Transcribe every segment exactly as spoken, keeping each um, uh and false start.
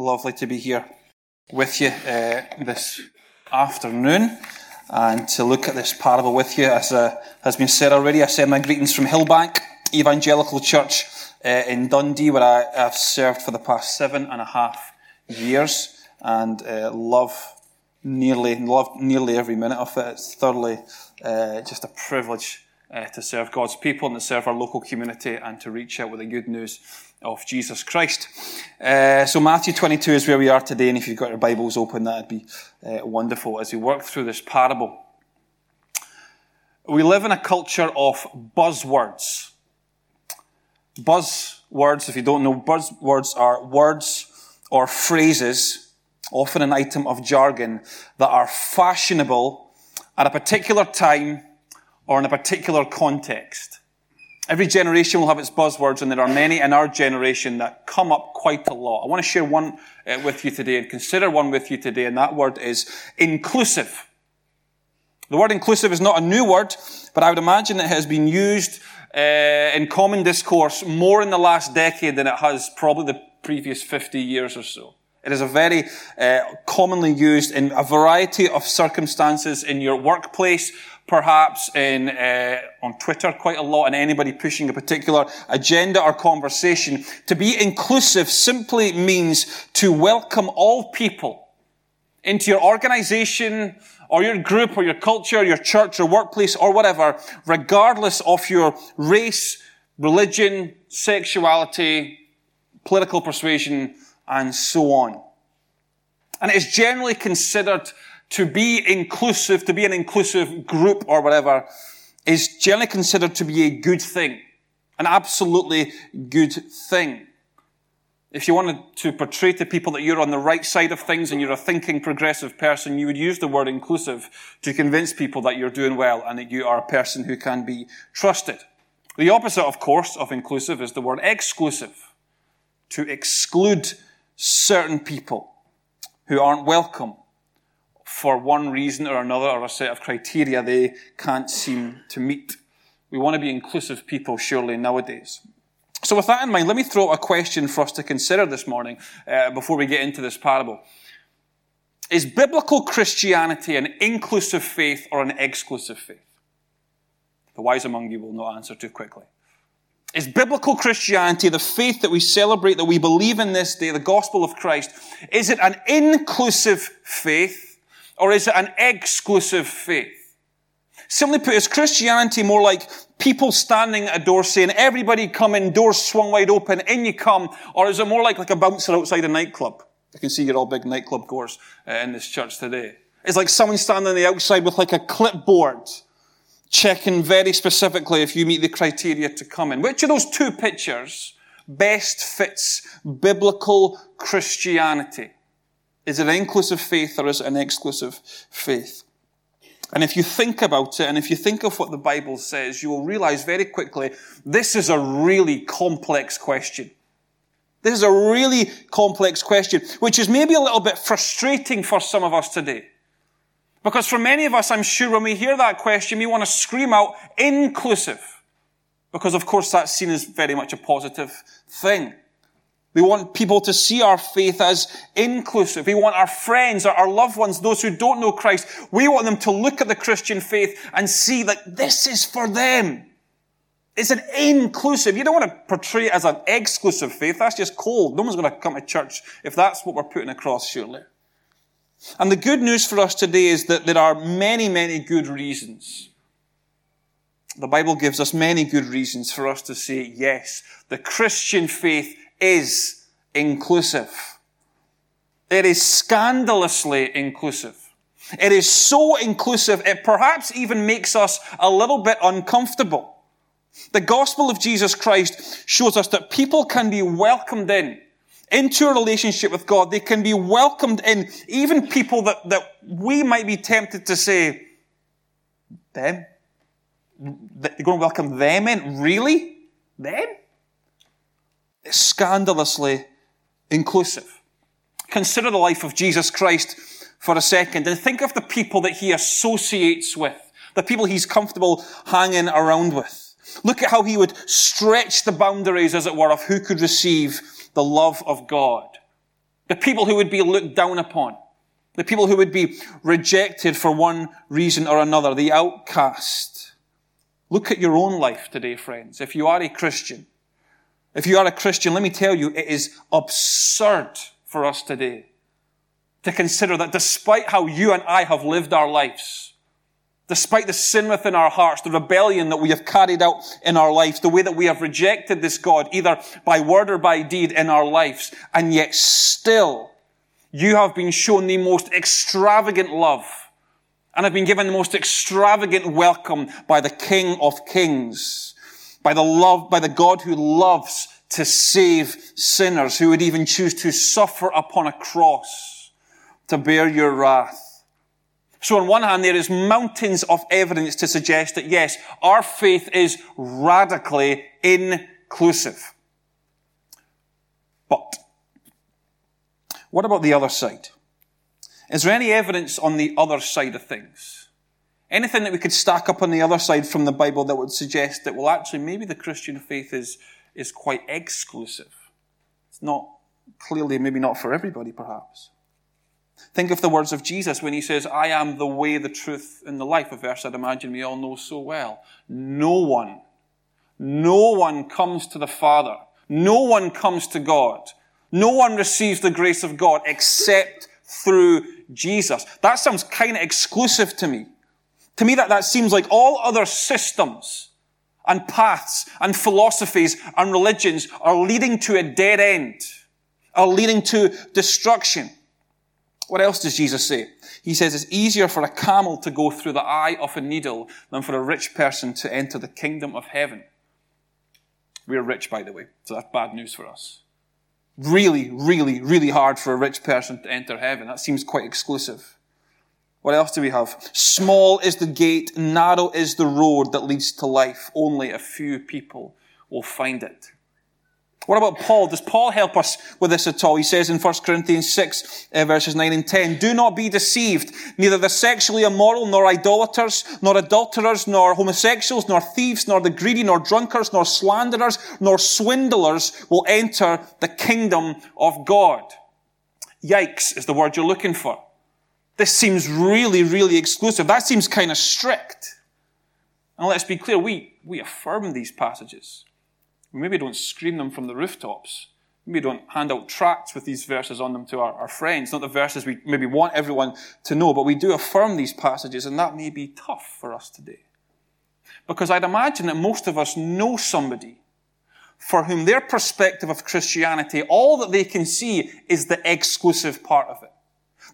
Lovely to be here with you uh, this afternoon and to look at this parable with you. As uh, has been said already, I send my greetings from Hillbank Evangelical Church uh, in Dundee, where I have served for the past seven and a half years and uh, love nearly love nearly every minute of it. It's thoroughly uh, just a privilege uh, to serve God's people and to serve our local community and to reach out with the good news of Jesus Christ. Uh, so Matthew twenty-two is where we are today, and if you've got your Bibles open, that'd be uh, wonderful as we work through this parable. We live in a culture of buzzwords. Buzzwords, if you don't know, buzzwords are words or phrases, often an item of jargon, that are fashionable at a particular time or in a particular context. Every generation will have its buzzwords, and there are many in our generation that come up quite a lot. I want to share one uh, with you today and consider one with you today, and that word is inclusive. The word inclusive is not a new word, but I would imagine it has been used uh, in common discourse more in the last decade than it has probably the previous fifty years or so. It is a very uh, commonly used in a variety of circumstances in your workplace, perhaps in uh, on Twitter quite a lot, and anybody pushing a particular agenda or conversation. To be inclusive simply means to welcome all people into your organization or your group or your culture, your church or workplace or whatever, regardless of your race, religion, sexuality, political persuasion, and so on. And it is generally considered to be inclusive, to be an inclusive group or whatever, is generally considered to be a good thing, an absolutely good thing. If you wanted to portray to people that you're on the right side of things and you're a thinking, progressive person, you would use the word inclusive to convince people that you're doing well and that you are a person who can be trusted. The opposite, of course, of inclusive is the word exclusive, to exclude certain people who aren't welcome for one reason or another, or a set of criteria they can't seem to meet. We want to be inclusive people, surely, nowadays. So with that in mind, let me throw a question for us to consider this morning uh, before we get into this parable. Is biblical Christianity an inclusive faith or an exclusive faith? The wise among you will not answer too quickly. Is biblical Christianity, the faith that we celebrate, that we believe in this day, the gospel of Christ, is it an inclusive faith? Or is it an exclusive faith? Simply put, is Christianity more like people standing at a door saying, everybody come in, doors swung wide open, in you come? Or is it more like, like a bouncer outside a nightclub? I can see you're all big nightclub goers uh, in this church today. It's like someone standing on the outside with like a clipboard, checking very specifically if you meet the criteria to come in. Which of those two pictures best fits biblical Christianity? Is it an inclusive faith or is it an exclusive faith? And if you think about it, and if you think of what the Bible says, you will realize very quickly, this is a really complex question. This is a really complex question, which is maybe a little bit frustrating for some of us today. Because for many of us, I'm sure when we hear that question, we want to scream out, inclusive. Because of course that's seen as very much a positive thing. We want people to see our faith as inclusive. We want our friends or our loved ones, those who don't know Christ, we want them to look at the Christian faith and see that this is for them. It's an inclusive. You don't want to portray it as an exclusive faith. That's just cold. No one's going to come to church if that's what we're putting across, surely. And the good news for us today is that there are many, many good reasons. The Bible gives us many good reasons for us to say, yes, the Christian faith is inclusive. It is scandalously inclusive. It is so inclusive, it perhaps even makes us a little bit uncomfortable. The gospel of Jesus Christ shows us that people can be welcomed in, into a relationship with God. They can be welcomed in, even people that, that we might be tempted to say, them? They're going to welcome them in? Really? Them? It's scandalously inclusive. Consider the life of Jesus Christ for a second and think of the people that he associates with, the people he's comfortable hanging around with. Look at how he would stretch the boundaries, as it were, of who could receive the love of God. the people who would be looked down upon, the people who would be rejected for one reason or another, the outcast. Look at your own life today, friends. If you are a Christian, if you are a Christian, let me tell you, it is absurd for us today to consider that despite how you and I have lived our lives, despite the sin within our hearts, the rebellion that we have carried out in our lives, the way that we have rejected this God, either by word or by deed in our lives, and yet still you have been shown the most extravagant love and have been given the most extravagant welcome by the King of Kings, by the love, by the God who loves to save sinners, who would even choose to suffer upon a cross to bear your wrath. So on one hand, there is mountains of evidence to suggest that, yes, our faith is radically inclusive. But what about the other side? Is there any evidence on the other side of things? Anything that we could stack up on the other side from the Bible that would suggest that, well, actually, maybe the Christian faith is, is quite exclusive. It's not, clearly, maybe not for everybody, perhaps. Think of the words of Jesus when he says, I am the way, the truth, and the life, a verse I'd imagine we all know so well. No one, no one comes to the Father. No one comes to God. No one receives the grace of God except through Jesus. That sounds kind of exclusive to me. To me, that, that seems like all other systems and paths and philosophies and religions are leading to a dead end, are leading to destruction. What else does Jesus say? He says it's easier for a camel to go through the eye of a needle than for a rich person to enter the kingdom of heaven. We're rich, by the way, so that's bad news for us. Really, really, really hard for a rich person to enter heaven. That seems quite exclusive. What else do we have? Small is the gate, narrow is the road that leads to life. Only a few people will find it. What about Paul? Does Paul help us with this at all? He says in First Corinthians six, uh, verses nine and ten, do not be deceived. Neither the sexually immoral, nor idolaters, nor adulterers, nor homosexuals, nor thieves, nor the greedy, nor drunkards, nor slanderers, nor swindlers will enter the kingdom of God. Yikes is the word you're looking for. This seems really, really exclusive. That seems kind of strict. And let's be clear, we, we affirm these passages. We maybe don't scream them from the rooftops. Maybe don't hand out tracts with these verses on them to our, our friends. Not the verses we maybe want everyone to know, but we do affirm these passages, and that may be tough for us today. Because I'd imagine that most of us know somebody for whom their perspective of Christianity, all that they can see is the exclusive part of it.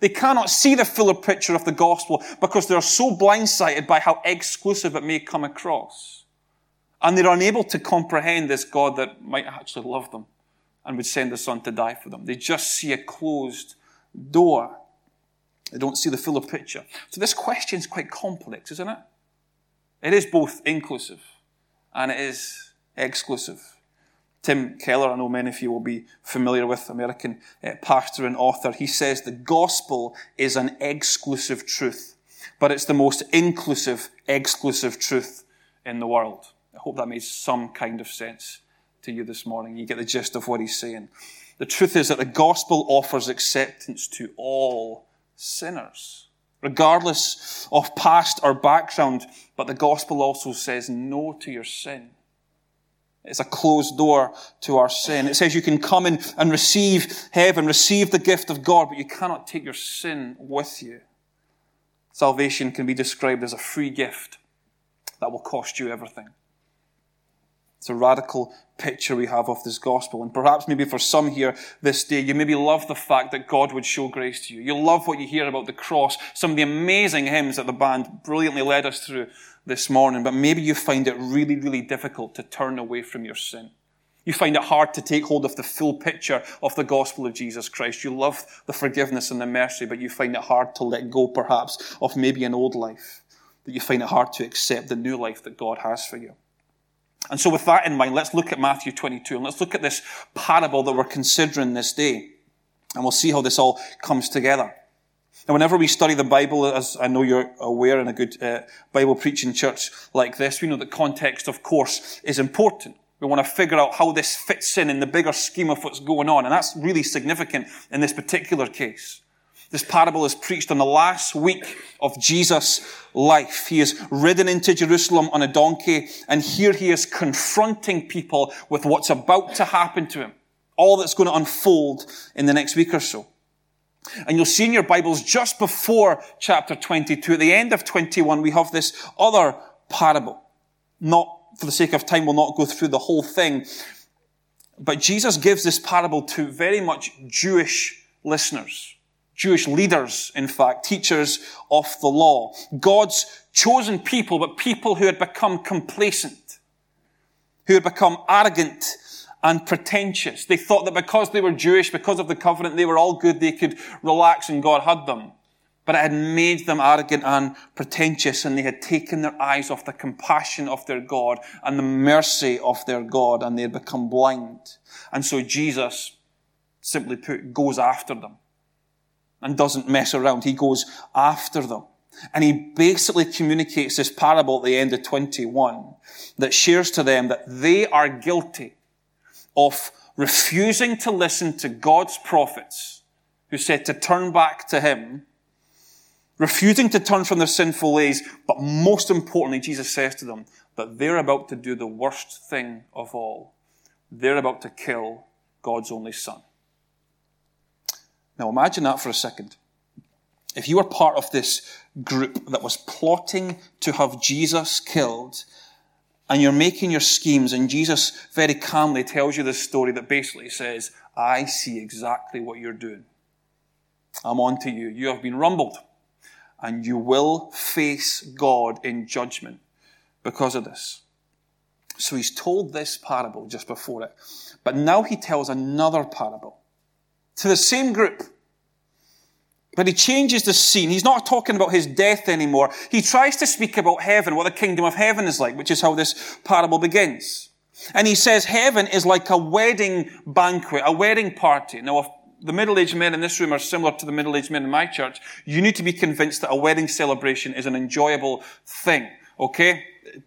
They cannot see the fuller picture of the gospel because they're so blindsided by how exclusive it may come across. And they're unable to comprehend this God that might actually love them and would send his son to die for them. They just see a closed door. They don't see the fuller picture. So this question is quite complex, isn't it? It is both inclusive and it is exclusive. Tim Keller, I know many of you will be familiar with, American pastor and author, he says the gospel is an exclusive truth, but it's the most inclusive, exclusive truth in the world. I hope that made some kind of sense to you this morning. You get the gist of what he's saying. The truth is that the gospel offers acceptance to all sinners, regardless of past or background. But the gospel also says no to your sin. It's a closed door to our sin. It says you can come in and receive heaven, receive the gift of God, but you cannot take your sin with you. Salvation can be described as a free gift that will cost you everything. It's a radical picture we have of this gospel. And perhaps maybe for some here this day, you maybe love the fact that God would show grace to you. You love what you hear about the cross, some of the amazing hymns that the band brilliantly led us through this morning. But maybe you find it really, really difficult to turn away from your sin. You find it hard to take hold of the full picture of the gospel of Jesus Christ. You love the forgiveness and the mercy, but you find it hard to let go, perhaps, of maybe an old life. That you find it hard to accept the new life that God has for you. And so with that in mind, let's look at Matthew twenty-two and let's look at this parable that we're considering this day. And we'll see how this all comes together. Now, whenever we study the Bible, as I know you're aware in a good uh, Bible preaching church like this, we know that context, of course, is important. We want to figure out how this fits in in the bigger scheme of what's going on. And that's really significant in this particular case. This parable is preached on the last week of Jesus' life. He is ridden into Jerusalem on a donkey, and here he is confronting people with what's about to happen to him, all that's going to unfold in the next week or so. And you'll see in your Bibles just before chapter twenty-two, at the end of twenty-one, we have this other parable. Not, for the sake of time, we'll not go through the whole thing, but Jesus gives this parable to very much Jewish listeners. Jewish leaders, in fact, teachers of the law. God's chosen people, but people who had become complacent, who had become arrogant and pretentious. They thought that because they were Jewish, because of the covenant, they were all good, they could relax and God had them. But it had made them arrogant and pretentious, and they had taken their eyes off the compassion of their God and the mercy of their God, and they had become blind. And so Jesus, simply put, goes after them. And doesn't mess around. He goes after them. And he basically communicates this parable at the end of twenty-one that shares to them that they are guilty of refusing to listen to God's prophets who said to turn back to him, refusing to turn from their sinful ways, but most importantly, Jesus says to them that they're about to do the worst thing of all. They're about to kill God's only Son. Now imagine that for a second. If you were part of this group that was plotting to have Jesus killed, and you're making your schemes, and Jesus very calmly tells you this story that basically says, I see exactly what you're doing. I'm on to you. You have been rumbled, and you will face God in judgment because of this. So he's told this parable just before it. But now he tells another parable to the same group. But he changes the scene. He's not talking about his death anymore. He tries to speak about heaven, what the kingdom of heaven is like, which is how this parable begins. And he says heaven is like a wedding banquet, a wedding party. Now, if the middle-aged men in this room are similar to the middle-aged men in my church, you need to be convinced that a wedding celebration is an enjoyable thing, okay?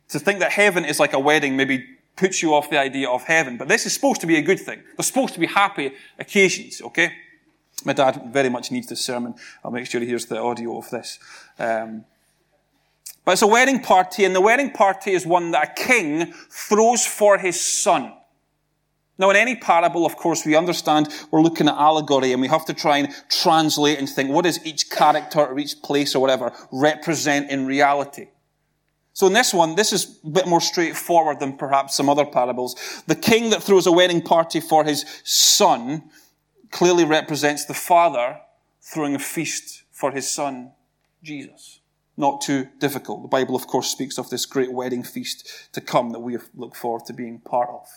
To think that heaven is like a wedding maybe puts you off the idea of heaven. But this is supposed to be a good thing. They're supposed to be happy occasions, okay? My dad very much needs this sermon. I'll make sure he hears the audio of this. Um, but it's a wedding party, and the wedding party is one that a king throws for his son. Now, in any parable, of course, we understand we're looking at allegory, and we have to try and translate and think, what does each character or each place or whatever represent in reality? So in this one, this is a bit more straightforward than perhaps some other parables. The king that throws a wedding party for his son clearly represents the father throwing a feast for his son, Jesus. Not too difficult. The Bible, of course, speaks of this great wedding feast to come that we look forward to being part of.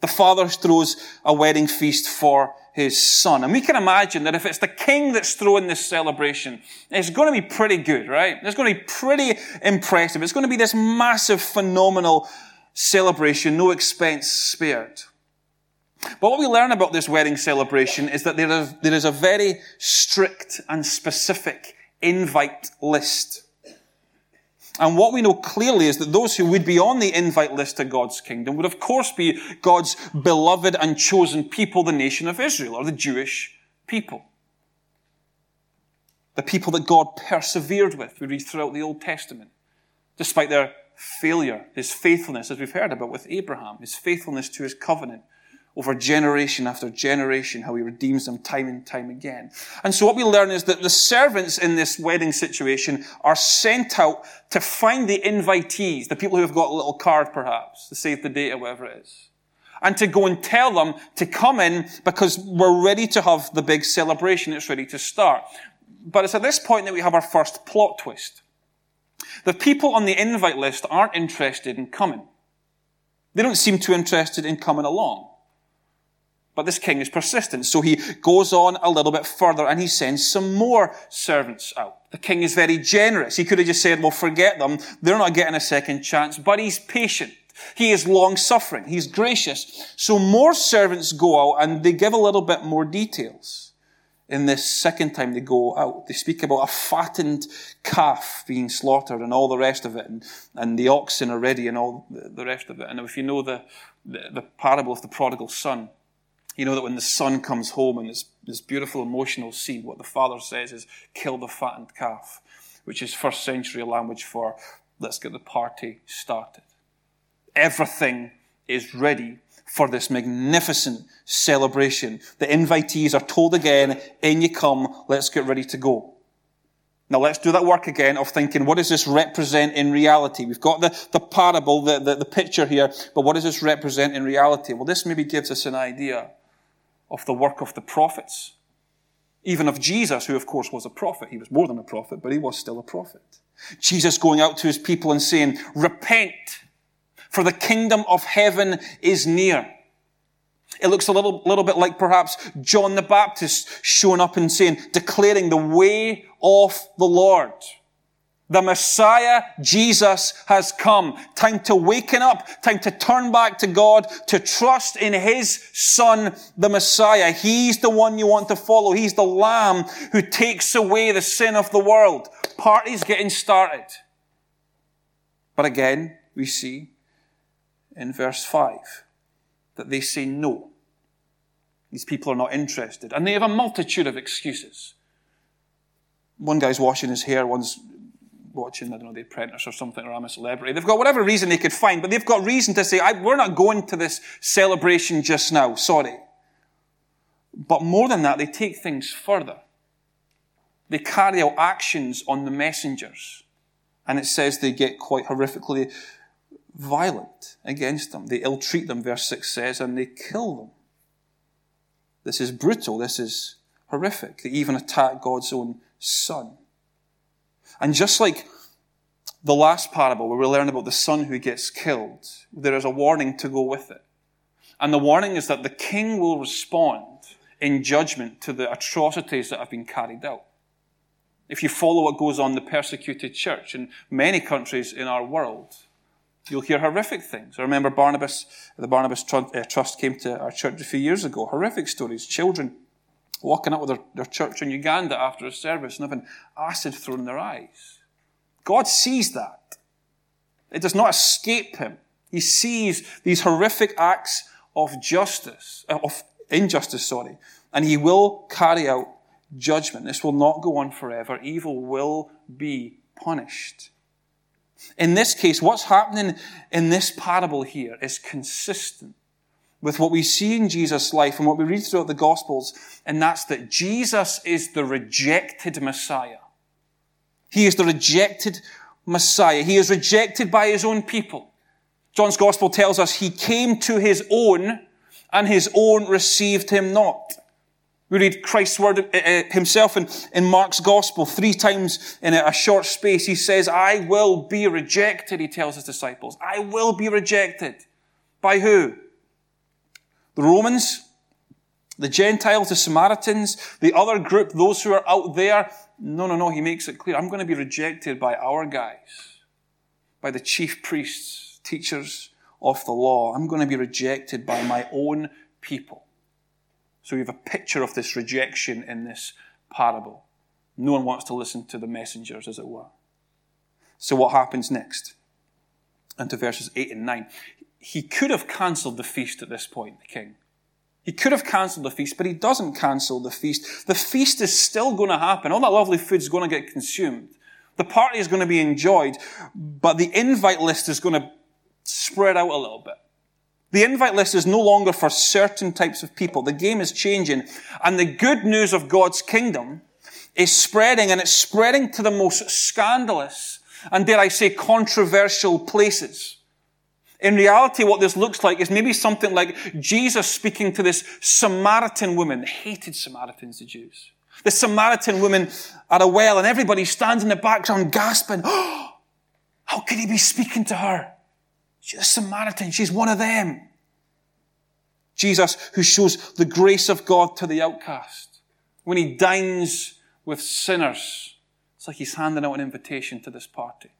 The father throws a wedding feast for his son. And we can imagine that if it's the king that's throwing this celebration, it's going to be pretty good, right? It's going to be pretty impressive. It's going to be this massive, phenomenal celebration, no expense spared. But what we learn about this wedding celebration is that there is, there is a very strict and specific invite list. And what we know clearly is that those who would be on the invite list to God's kingdom would, of course, be God's beloved and chosen people, the nation of Israel, or the Jewish people. The people that God persevered with, we read throughout the Old Testament, despite their failure, his faithfulness, as we've heard about with Abraham, his faithfulness to his covenant over generation after generation, how he redeems them time and time again. And so what we learn is that the servants in this wedding situation are sent out to find the invitees, the people who have got a little card perhaps, to save the date or whatever it is, and to go and tell them to come in because we're ready to have the big celebration. It's ready to start. But it's at this point that we have our first plot twist. The people on the invite list aren't interested in coming. They don't seem too interested in coming along. But this king is persistent, so he goes on a little bit further and he sends some more servants out. The king is very generous. He could have just said, well, forget them. They're not getting a second chance, but he's patient. He is long-suffering. He's gracious. So more servants go out and they give a little bit more details. In this second time they go out, they speak about a fattened calf being slaughtered and all the rest of it, and, and the oxen are ready and all the rest of it. And if you know the the, the parable of the prodigal son. You know that when the son comes home and this, this beautiful emotional scene, what the father says is, kill the fattened calf, which is first century language for, let's get the party started. Everything is ready for this magnificent celebration. The invitees are told again, in you come, let's get ready to go. Now let's do that work again of thinking, what does this represent in reality? We've got the, the parable, the, the, the picture here, but what does this represent in reality? Well, this maybe gives us an idea of the work of the prophets, even of Jesus, who of course was a prophet. He was more than a prophet, but he was still a prophet. Jesus going out to his people and saying, repent, for the kingdom of heaven is near. It looks a little, little bit like perhaps John the Baptist showing up and saying, declaring the way of the Lord. The Messiah, Jesus, has come. Time to waken up, time to turn back to God, to trust in his Son, the Messiah. He's the one you want to follow. He's the Lamb who takes away the sin of the world. Party's getting started. But again, we see in verse five, that they say no. These people are not interested. And they have a multitude of excuses. One guy's washing his hair, one's watching, I don't know, The Apprentice or something, or I'm a Celebrity. They've got whatever reason they could find, but they've got reason to say, I, we're not going to this celebration just now, sorry. But more than that, they take things further. They carry out actions on the messengers. And it says they get quite horrifically violent against them. They ill-treat them, verse six says, and they kill them. This is brutal. This is horrific. They even attack God's own son. And just like the last parable where we learn about the son who gets killed, there is a warning to go with it. And the warning is that the king will respond in judgment to the atrocities that have been carried out. If you follow what goes on in the persecuted church in many countries in our world, you'll hear horrific things. I remember Barnabas, the Barnabas Trust came to our church a few years ago. Horrific stories. Children walking out with their, their church in Uganda after a service and having acid thrown in their eyes. God sees that. It does not escape him. He sees these horrific acts of justice, of injustice, sorry, and he will carry out judgment. This will not go on forever. Evil will be punished. In this case, what's happening in this parable here is consistent with what we see in Jesus' life and what we read throughout the Gospels, and that's that Jesus is the rejected Messiah. He is the rejected Messiah. He is rejected by his own people. John's Gospel tells us he came to his own, and his own received him not. We read Christ's word himself in, in Mark's Gospel three times in a short space. He says, I will be rejected, he tells his disciples. I will be rejected. By who? The Romans, the Gentiles, the Samaritans, the other group, those who are out there. No, no, no, he makes it clear. I'm going to be rejected by our guys, by the chief priests, teachers of the law. I'm going to be rejected by my own people. So we have a picture of this rejection in this parable. No one wants to listen to the messengers, as it were. So what happens next? And to verses eight and nine. He could have cancelled the feast at this point, the king. He could have cancelled the feast, but he doesn't cancel the feast. The feast is still going to happen. All that lovely food is going to get consumed. The party is going to be enjoyed, but the invite list is going to spread out a little bit. The invite list is no longer for certain types of people. The game is changing. And the good news of God's kingdom is spreading, and it's spreading to the most scandalous and, dare I say, controversial places. In reality, what this looks like is maybe something like Jesus speaking to this Samaritan woman. They hated Samaritans, the Jews. The Samaritan woman at a well, and everybody stands in the background gasping, oh, how could he be speaking to her? She's a Samaritan. She's one of them. Jesus, who shows the grace of God to the outcast. When he dines with sinners, it's like he's handing out an invitation to this party.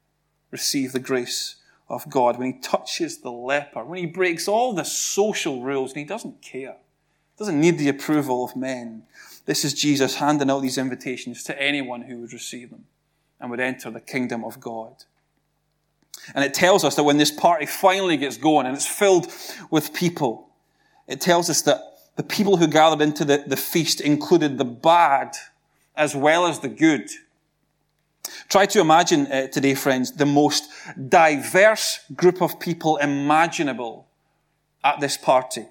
Receive the grace of God. When he touches the leper, when he breaks all the social rules, and he doesn't care. He doesn't need the approval of men. This is Jesus handing out these invitations to anyone who would receive them and would enter the kingdom of God. And it tells us that when this party finally gets going and it's filled with people, it tells us that the people who gathered into the, the feast included the bad as well as the good. Try to imagine uh, today, friends, the most diverse group of people imaginable at this party.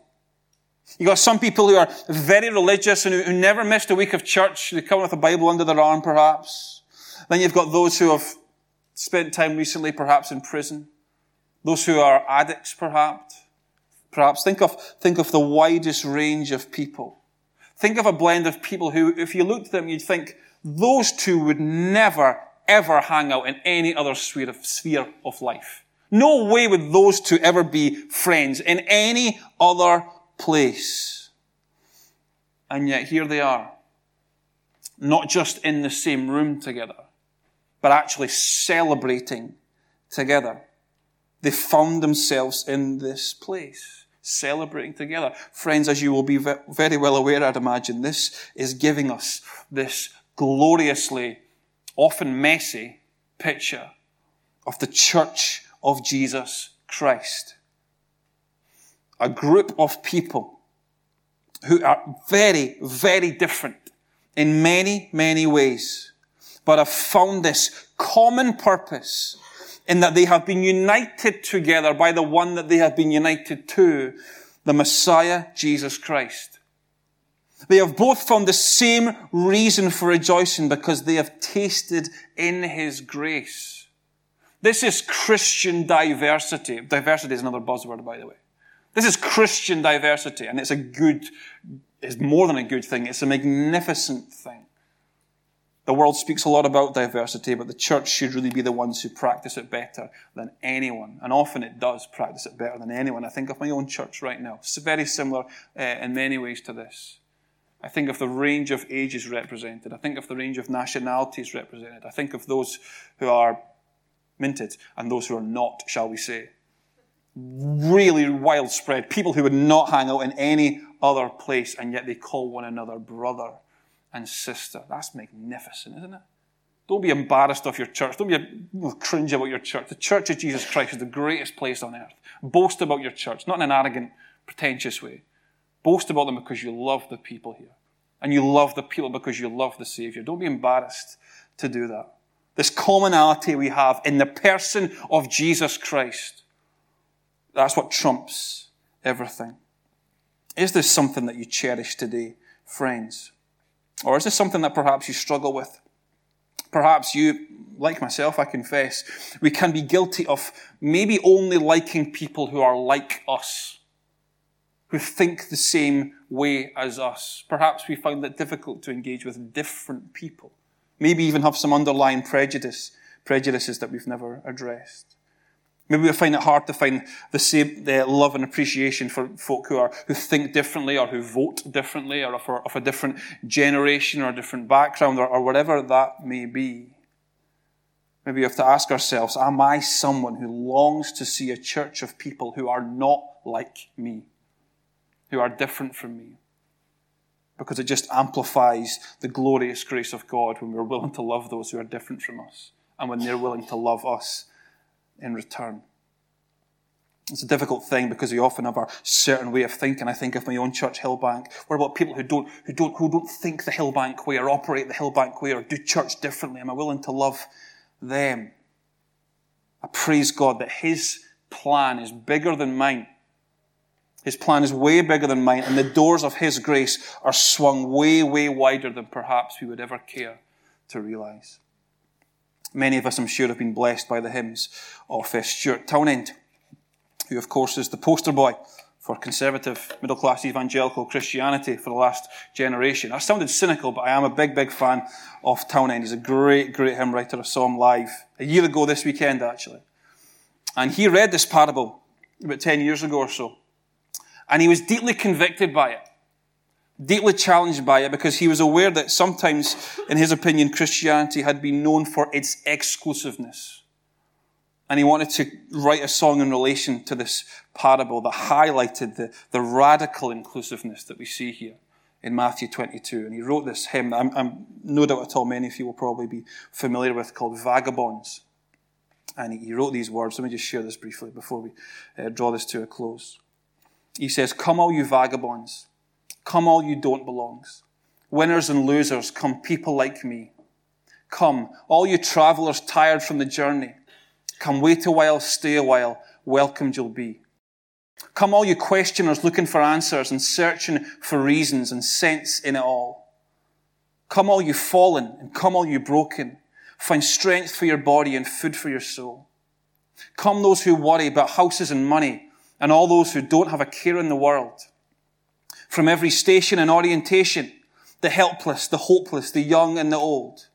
You got some people who are very religious and who, who never missed a week of church. They come with a Bible under their arm, perhaps. Then you've got those who have spent time recently, perhaps in prison. Those who are addicts, perhaps. Perhaps think of think of the widest range of people. Think of a blend of people who, if you looked at them, you'd think those two would never, ever hang out in any other sphere of, sphere of life. No way would those two ever be friends in any other place. And yet here they are, not just in the same room together, but actually celebrating together. They found themselves in this place, celebrating together. Friends, as you will be very well aware, I'd imagine, this is giving us this gloriously, often messy picture of the Church of Jesus Christ. A group of people who are very, very different in many, many ways, but have found this common purpose in that they have been united together by the one that they have been united to, the Messiah, Jesus Christ. They have both found the same reason for rejoicing because they have tasted in His grace. This is Christian diversity. Diversity is another buzzword, by the way. This is Christian diversity, and it's a good, it's more than a good thing. It's a magnificent thing. The world speaks a lot about diversity, but the church should really be the ones who practice it better than anyone. And often it does practice it better than anyone. I think of my own church right now. It's very similar uh, in many ways to this. I think of the range of ages represented. I think of the range of nationalities represented. I think of those who are minted and those who are not, shall we say. Really wild spread. People who would not hang out in any other place, and yet they call one another brother and sister. That's magnificent, isn't it? Don't be embarrassed of your church. Don't be cringe about your church. The Church of Jesus Christ is the greatest place on earth. Boast about your church, not in an arrogant, pretentious way. Boast about them because you love the people here. And you love the people because you love the Savior. Don't be embarrassed to do that. This commonality we have in the person of Jesus Christ, that's what trumps everything. Is this something that you cherish today, friends? Or is this something that perhaps you struggle with? Perhaps you, like myself, I confess, we can be guilty of maybe only liking people who are like us, who think the same way as us. Perhaps we find it difficult to engage with different people. Maybe even have some underlying prejudice, prejudices that we've never addressed. Maybe we find it hard to find the same the love and appreciation for folk who are who think differently or who vote differently or are of a different generation or a different background or, or whatever that may be. Maybe we have to ask ourselves, am I someone who longs to see a church of people who are not like me, who are different from me? Because it just amplifies the glorious grace of God when we're willing to love those who are different from us and when they're willing to love us in return. It's a difficult thing because we often have a certain way of thinking. I think of my own church, Hillbank. What about people who don't who don't who don't think the Hillbank way or operate the Hillbank way or do church differently? Am I willing to love them? I praise God that His plan is bigger than mine. His plan is way bigger than mine, and the doors of His grace are swung way, way wider than perhaps we would ever care to realize. Many of us, I'm sure, have been blessed by the hymns of uh, Stuart Townend, who, of course, is the poster boy for conservative, middle-class evangelical Christianity for the last generation. I sounded cynical, but I am a big, big fan of Townend. He's a great, great hymn writer. I saw him live a year ago this weekend, actually. And he read this parable about ten years ago or so, and he was deeply convicted by it, deeply challenged by it, because he was aware that sometimes, in his opinion, Christianity had been known for its exclusiveness. And he wanted to write a song in relation to this parable that highlighted the, the radical inclusiveness that we see here in Matthew twenty-two. And he wrote this hymn that I'm, I'm no doubt at all many of you will probably be familiar with, called Vagabonds. And he wrote these words. Let me just share this briefly before we uh, draw this to a close. He says, "Come all you vagabonds, come all you don't belongs. Winners and losers, come people like me. Come, all you travellers tired from the journey. Come wait a while, stay a while, welcomed you'll be. Come all you questioners looking for answers and searching for reasons and sense in it all. Come all you fallen and come all you broken. Find strength for your body and food for your soul. Come those who worry about houses and money and all those who don't have a care in the world. From every station and orientation, the helpless, the hopeless, the young and the old.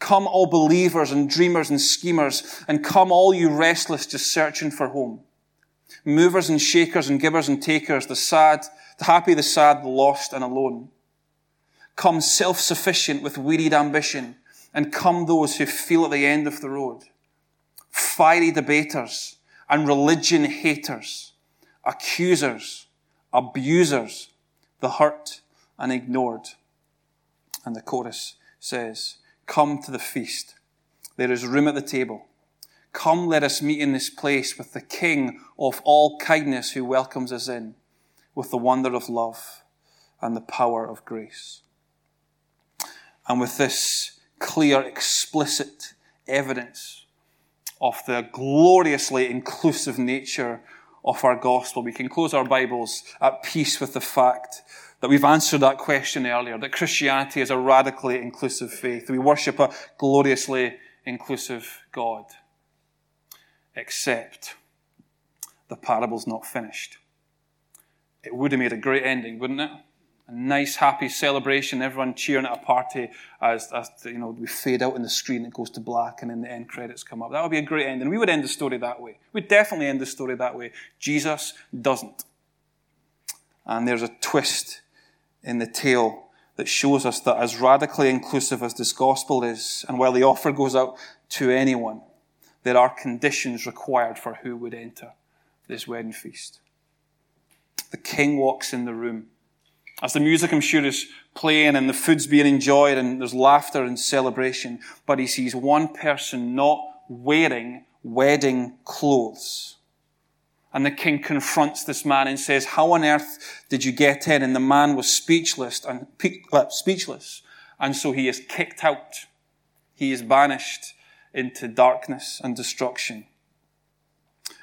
Come all believers and dreamers and schemers, and come all you restless just searching for home. Movers and shakers and givers and takers, the sad, the happy, the sad, the lost and alone. Come self-sufficient with wearied ambition, and come those who feel at the end of the road. Fiery debaters and religion haters, accusers, abusers, the hurt and ignored." And the chorus says, "Come to the feast. There is room at the table. Come, let us meet in this place with the King of all kindness who welcomes us in with the wonder of love and the power of grace." And with this clear, explicit evidence of the gloriously inclusive nature of our gospel, we can close our Bibles at peace with the fact that we've answered that question earlier, that Christianity is a radically inclusive faith. We worship a gloriously inclusive God. Except the parable's not finished. It would have made a great ending, wouldn't it? A nice, happy celebration, everyone cheering at a party as, as you know, we fade out on the screen, it goes to black, and then the end credits come up. That would be a great ending. We would end the story that way. We'd definitely end the story that way. Jesus doesn't. And there's a twist in the tale that shows us that as radically inclusive as this gospel is, and while the offer goes out to anyone, there are conditions required for who would enter this wedding feast. The King walks in the room. As the music, I'm sure, is playing and the food's being enjoyed and there's laughter and celebration, but he sees one person not wearing wedding clothes. And the king confronts this man and says, "How on earth did you get in?" And the man was speechless and, speechless, and so he is kicked out. He is banished into darkness and destruction.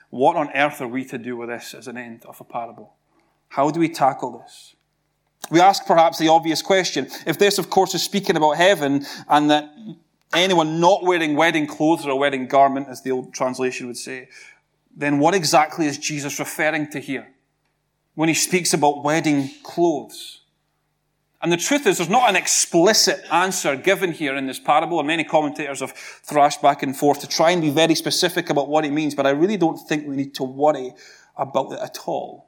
What on earth are we to do with this as an end of a parable? How do we tackle this? We ask perhaps the obvious question. If this, of course, is speaking about heaven and that anyone not wearing wedding clothes or a wedding garment, as the old translation would say, then what exactly is Jesus referring to here when he speaks about wedding clothes? And the truth is, there's not an explicit answer given here in this parable, and many commentators have thrashed back and forth to try and be very specific about what it means, but I really don't think we need to worry about it at all.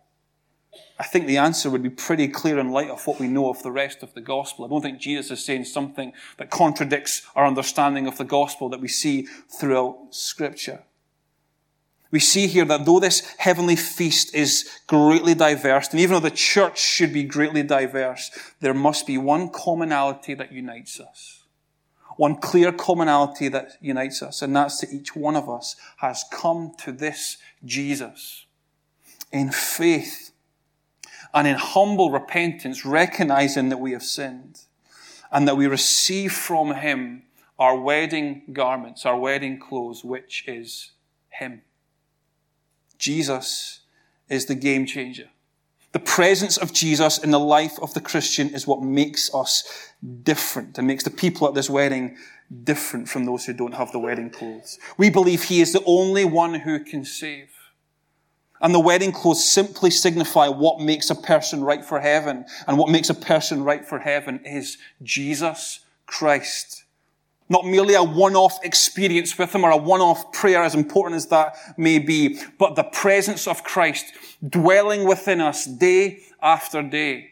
I think the answer would be pretty clear in light of what we know of the rest of the gospel. I don't think Jesus is saying something that contradicts our understanding of the gospel that we see throughout Scripture. We see here that though this heavenly feast is greatly diverse, and even though the church should be greatly diverse, there must be one commonality that unites us. One clear commonality that unites us, and that's that each one of us has come to this Jesus in faith and in humble repentance, recognizing that we have sinned and that we receive from him our wedding garments, our wedding clothes, which is him. Jesus is the game changer. The presence of Jesus in the life of the Christian is what makes us different and makes the people at this wedding different from those who don't have the wedding clothes. We believe he is the only one who can save. And the wedding clothes simply signify what makes a person right for heaven. And what makes a person right for heaven is Jesus Christ. Not merely a one-off experience with him or a one-off prayer, as important as that may be, but the presence of Christ dwelling within us day after day,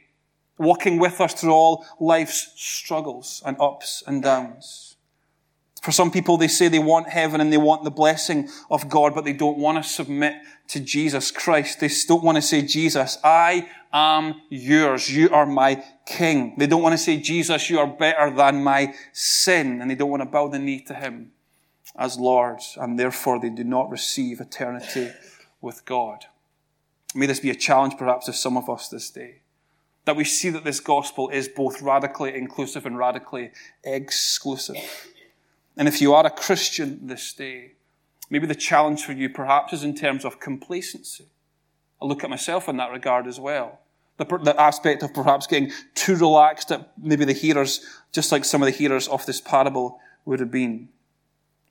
walking with us through all life's struggles and ups and downs. For some people, they say they want heaven and they want the blessing of God, but they don't want to submit to Jesus Christ. They don't want to say, "Jesus, I am yours. You are my King." They don't want to say, "Jesus, you are better than my sin." And they don't want to bow the knee to him as Lord, and therefore they do not receive eternity with God. May this be a challenge perhaps to some of us this day, that we see that this gospel is both radically inclusive and radically exclusive. And if you are a Christian this day, maybe the challenge for you perhaps is in terms of complacency. I look at myself in that regard as well. The, the aspect of perhaps getting too relaxed that maybe the hearers, just like some of the hearers of this parable would have been.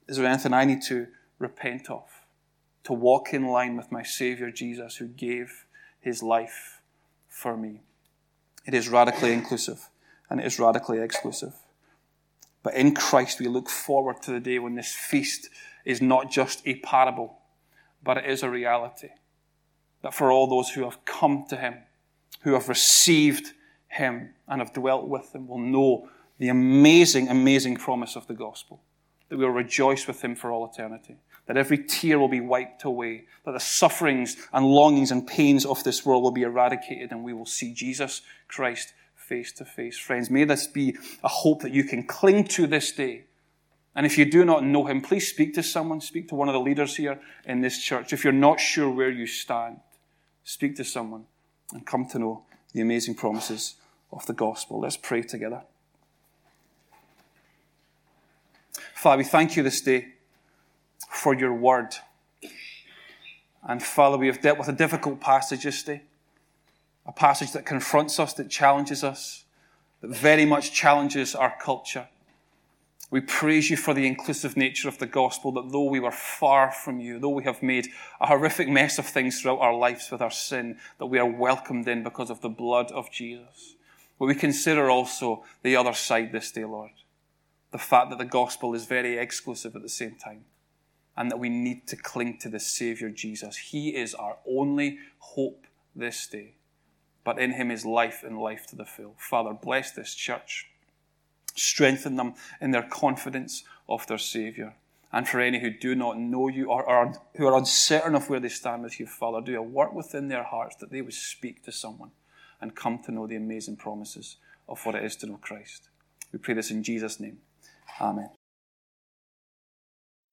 Is there anything I need to repent of? To walk in line with my Savior Jesus, who gave his life for me. It is radically inclusive and it is radically exclusive. But in Christ we look forward to the day when this feast is not just a parable, but it is a reality. That for all those who have come to him, who have received him and have dwelt with him, will know the amazing, amazing promise of the gospel. That we will rejoice with him for all eternity. That every tear will be wiped away. That the sufferings and longings and pains of this world will be eradicated, and we will see Jesus Christ face to face. Friends, may this be a hope that you can cling to this day. And if you do not know him, please speak to someone. Speak to one of the leaders here in this church. If you're not sure where you stand, speak to someone and come to know the amazing promises of the gospel. Let's pray together. Father, we thank you this day for your word. And Father, we have dealt with a difficult passage this day. A passage that confronts us, that challenges us, that very much challenges our culture. We praise you for the inclusive nature of the gospel, that though we were far from you, though we have made a horrific mess of things throughout our lives with our sin, that we are welcomed in because of the blood of Jesus. But we consider also the other side this day, Lord. The fact that the gospel is very exclusive at the same time, and that we need to cling to the Savior Jesus. He is our only hope this day. But in him is life and life to the full. Father, bless this church. Strengthen them in their confidence of their Savior. And for any who do not know you or are, who are uncertain of where they stand with you, Father, do a work within their hearts that they would speak to someone and come to know the amazing promises of what it is to know Christ. We pray this in Jesus' name. Amen.